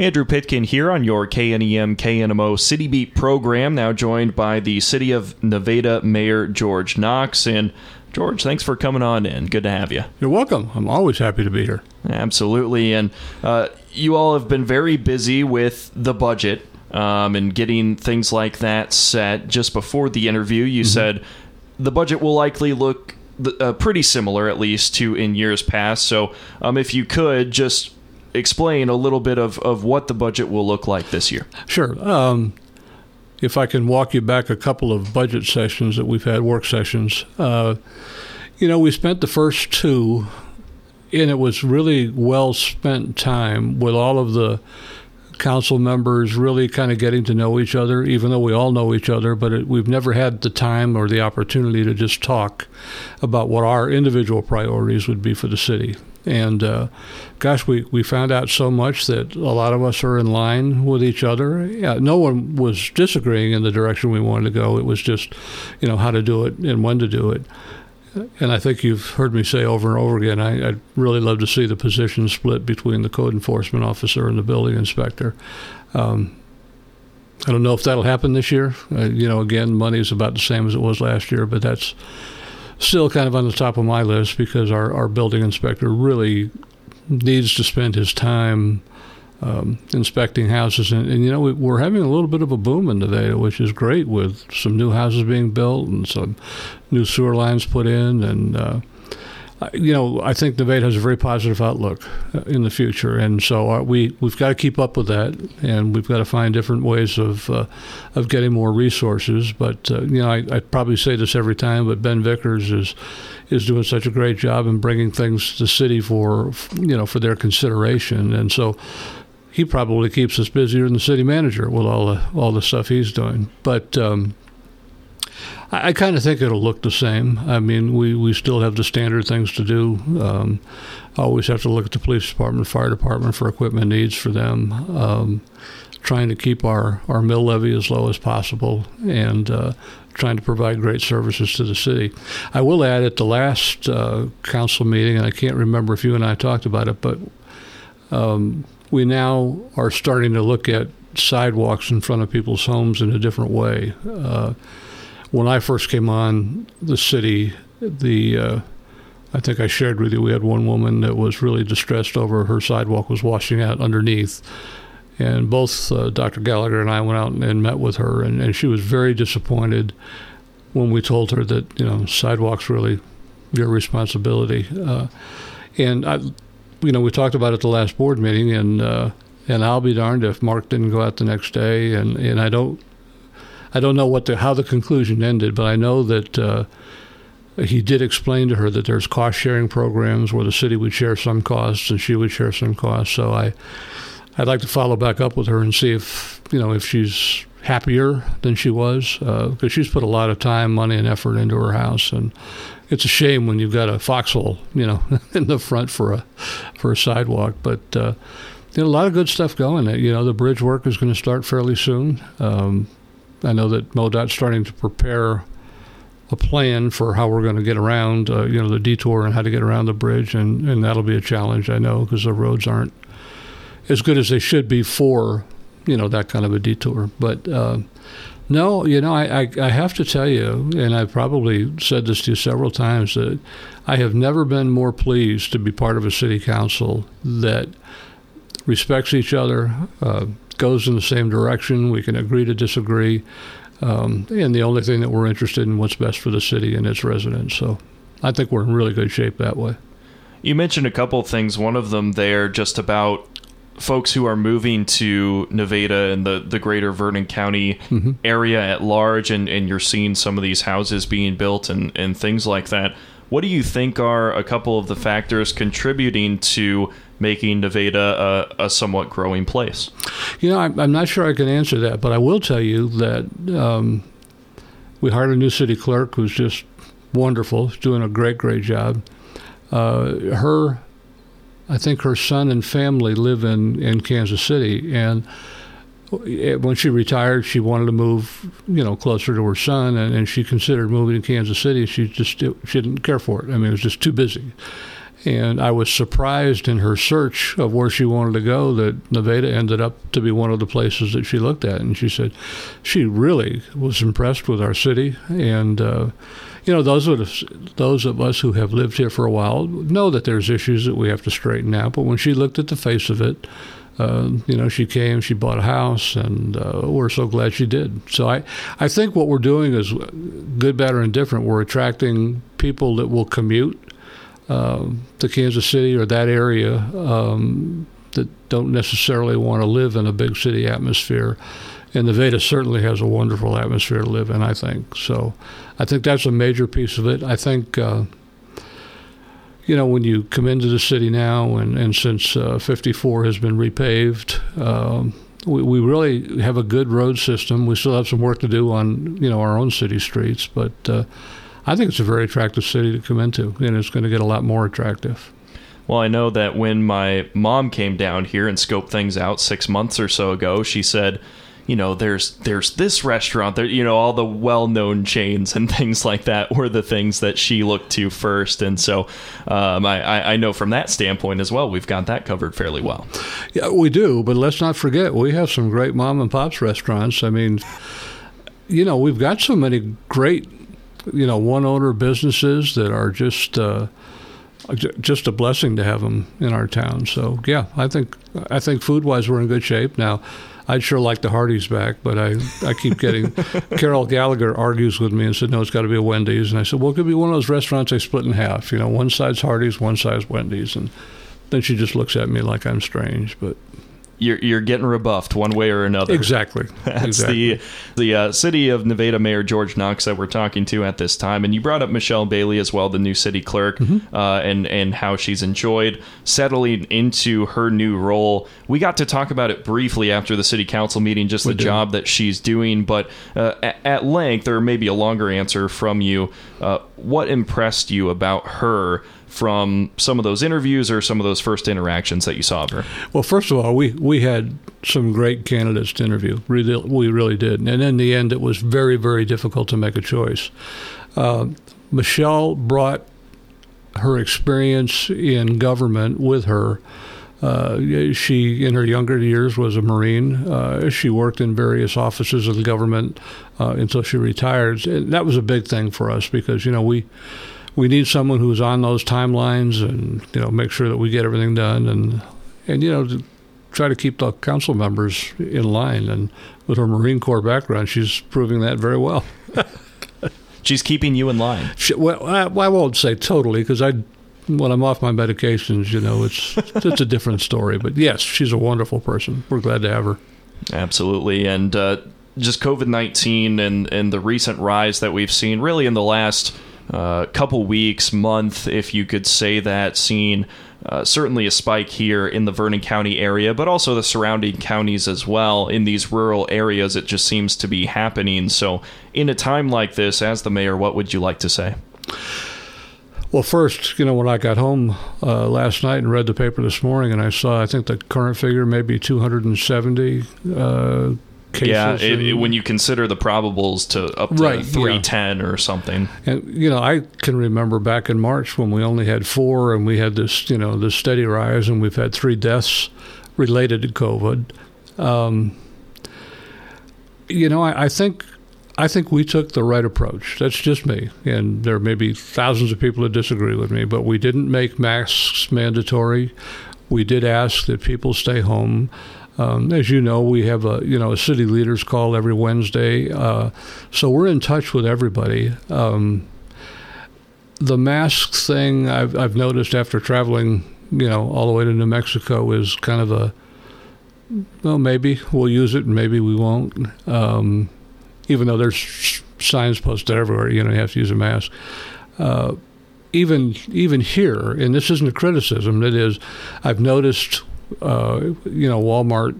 Andrew Pitkin here on your KNEM-KNMO City Beat program, now joined by the City of Nevada Mayor George Knox. And George, thanks for coming on in. Good to have you. You're welcome. I'm always happy to be here. Absolutely. And you all have been very busy with the budget and getting things like that set. Just before the interview, you said the budget will likely look pretty similar, at least, to in years past. So if you could just explain a little bit of what the budget will look like this year. Sure. If I can walk you back a couple of budget sessions that we've had, work sessions. We spent the first two, and it was really well spent time with all of the council members really kind of getting to know each other, even though we all know each other, but we've never had the time or the opportunity to just talk about what our individual priorities would be for the city. And we found out so much that a lot of us are in line with each other. Yeah, no one was disagreeing in the direction we wanted to go. It was just, how to do it and when to do it. And I think you've heard me say over and over again, I'd really love to see the position split between the code enforcement officer and the building inspector. I don't know if that'll happen this year. Again, money is about the same as it was last year, but that's still kind of on the top of my list because our building inspector really needs to spend his time inspecting houses. And we're having a little bit of a boom in Nevada, which is great, with some new houses being built and some new sewer lines put in. And, I think Nevada has a very positive outlook in the future. And so we've got to keep up with that, and we've got to find different ways of getting more resources. But, I probably say this every time, but Ben Vickers is doing such a great job in bringing things to the city for their consideration. And so he probably keeps us busier than the city manager with all the stuff he's doing. But I kind of think it'll look the same. I mean, we still have the standard things to do. I always have to look at the police department, fire department for equipment needs for them, trying to keep our mill levy as low as possible, and trying to provide great services to the city. I will add, at the last council meeting, and I can't remember if you and I talked about it, but we now are starting to look at sidewalks in front of people's homes in a different way. When I first came on the city, I think I shared with you, we had one woman that was really distressed over her sidewalk was washing out underneath. And both Dr. Gallagher and I went out and met with her, and she was very disappointed when we told her that, sidewalks really your responsibility. And we talked about it at the last board meeting, and I'll be darned if Mark didn't go out the next day, and I don't know how the conclusion ended, but I know that he did explain to her that there's cost-sharing programs where the city would share some costs and she would share some costs. So I'd like to follow back up with her and see if she's happier than she was, because she's put a lot of time, money, and effort into her house, and it's a shame when you've got a foxhole, in the front for a sidewalk. But a lot of good stuff going. The bridge work is going to start fairly soon. I know that MoDOT's starting to prepare a plan for how we're going to get around, the detour and how to get around the bridge, and that'll be a challenge, I know, because the roads aren't as good as they should be for, that kind of a detour. But I have to tell you, and I've probably said this to you several times, that I have never been more pleased to be part of a city council that respects each other, goes in the same direction. We can agree to disagree. And the only thing that we're interested in what's best for the city and its residents. So I think we're in really good shape that way. You mentioned a couple of things. One of them there just about folks who are moving to Nevada and the greater Vernon County area at large, and you're seeing some of these houses being built and things like that. What do you think are a couple of the factors contributing to making Nevada a somewhat growing place? I'm not sure I can answer that, but I will tell you that we hired a new city clerk who's just wonderful, doing a great, great job. I think her son and family live in Kansas City, and when she retired, she wanted to move, closer to her son, and she considered moving to Kansas City. She didn't care for it. I mean, it was just too busy. And I was surprised in her search of where she wanted to go that Nevada ended up to be one of the places that she looked at. And she said she really was impressed with our city. And, you know, those of us who have lived here for a while know that there's issues that we have to straighten out. But when she looked at the face of it, you know, she came, she bought a house, and we're so glad she did. So I think what we're doing is good, bad, or indifferent. We're attracting people that will commute to Kansas City or that area that don't necessarily want to live in a big city atmosphere. And Nevada certainly has a wonderful atmosphere to live in, I think. So I think that's a major piece of it. I think, you know, when you come into the city now, and since 54 has been repaved, we really have a good road system. We still have some work to do on, you know, our own city streets, but I think it's a very attractive city to come into, and it's going to get a lot more attractive. Well, I know that when my mom came down here and scoped things out 6 months or so ago, she said, you know, there's this restaurant, there, you know, all the well-known chains and things like that were the things that she looked to first. And so I know from that standpoint as well, we've got that covered fairly well. Yeah, we do. But let's not forget, we have some great mom and pops restaurants. I mean, you know, we've got so many great, you know, one-owner businesses that are just a blessing to have them in our town. So yeah, I think food-wise we're in good shape now. I'd sure like the Hardee's back, but I keep getting Carol Gallagher argues with me and said, no, it's got to be a Wendy's. And I said, well, it could be one of those restaurants they split in half. You know, one side's Hardee's, one side's Wendy's. And then she just looks at me like I'm strange, but. You're getting rebuffed one way or another. Exactly. That's the city of Nevada Mayor George Knox that we're talking to at this time. And you brought up Michelle Bailey as well, the new city clerk, mm-hmm. and how she's enjoyed settling into her new role. We got to talk about it briefly after the city council meeting, just the job that she's doing. But at length, or maybe a longer answer from you, what impressed you about her from some of those interviews or some of those first interactions that you saw of her? Well, first of all, we had some great candidates to interview. We really did. And in the end, it was very, very difficult to make a choice. Michelle brought her experience in government with her. She, in her younger years, was a Marine. She worked in various offices of the government until she retired. And that was a big thing for us because, you know, we need someone who's on those timelines and, you know, make sure that we get everything done and you know, to try to keep the council members in line. And with her Marine Corps background, she's proving that very well. She's keeping you in line. I won't say totally because when I'm off my medications, you know, it's a different story. But, yes, she's a wonderful person. We're glad to have her. Absolutely. And just COVID-19 and the recent rise that we've seen really in the last couple weeks, month, if you could say that, seeing certainly a spike here in the Vernon County area, but also the surrounding counties as well. In these rural areas, it just seems to be happening. So in a time like this, as the mayor, what would you like to say? Well, first, you know, when I got home last night and read the paper this morning and I saw, I think the current figure may be 270 cases. Yeah, when you consider the probables to up to 310 or something. And, you know, I can remember back in March when we only had 4 and we had this, you know, this steady rise and we've had 3 deaths related to COVID. You know, I think we took the right approach. That's just me. And there may be thousands of people that disagree with me, but we didn't make masks mandatory. We did ask that people stay home. As you know, we have a city leaders call every Wednesday. So we're in touch with everybody. The mask thing I've noticed after traveling, you know, all the way to New Mexico is kind of maybe we'll use it and maybe we won't. Even though there's signs posted everywhere, you know, you have to use a mask. Even here, and this isn't a criticism, it is, I've noticed you know, Walmart,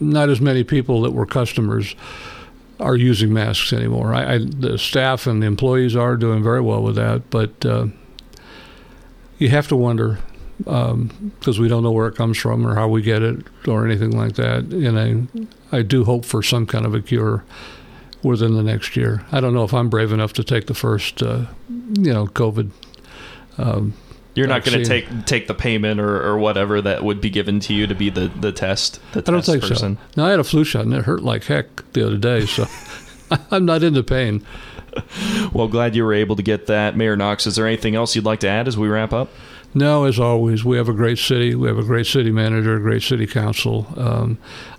not as many people that were customers are using masks anymore. The staff and the employees are doing very well with that, but you have to wonder because we don't know where it comes from or how we get it or anything like that. And I do hope for some kind of a cure within the next year. I don't know if I'm brave enough to take the first, you know, COVID You're not going to take the payment or whatever that would be given to you to be the test I don't think person. So. No, I had a flu shot, and it hurt like heck the other day, so I'm not into pain. Well, glad you were able to get that. Mayor Knox, is there anything else you'd like to add as we wrap up? No, as always, we have a great city. We have a great city manager, a great city council.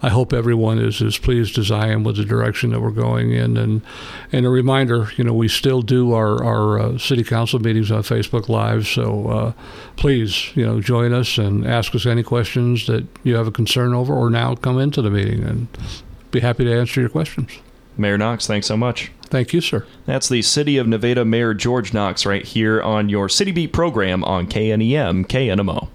I hope everyone is as pleased as I am with the direction that we're going in. And a reminder, we still do our city council meetings on Facebook Live. So please, join us and ask us any questions that you have a concern over, or now come into the meeting and be happy to answer your questions. Mayor Knox, thanks so much. Thank you, sir. That's the City of Nevada Mayor George Knox right here on your City Beat program on KNEM-KNMO.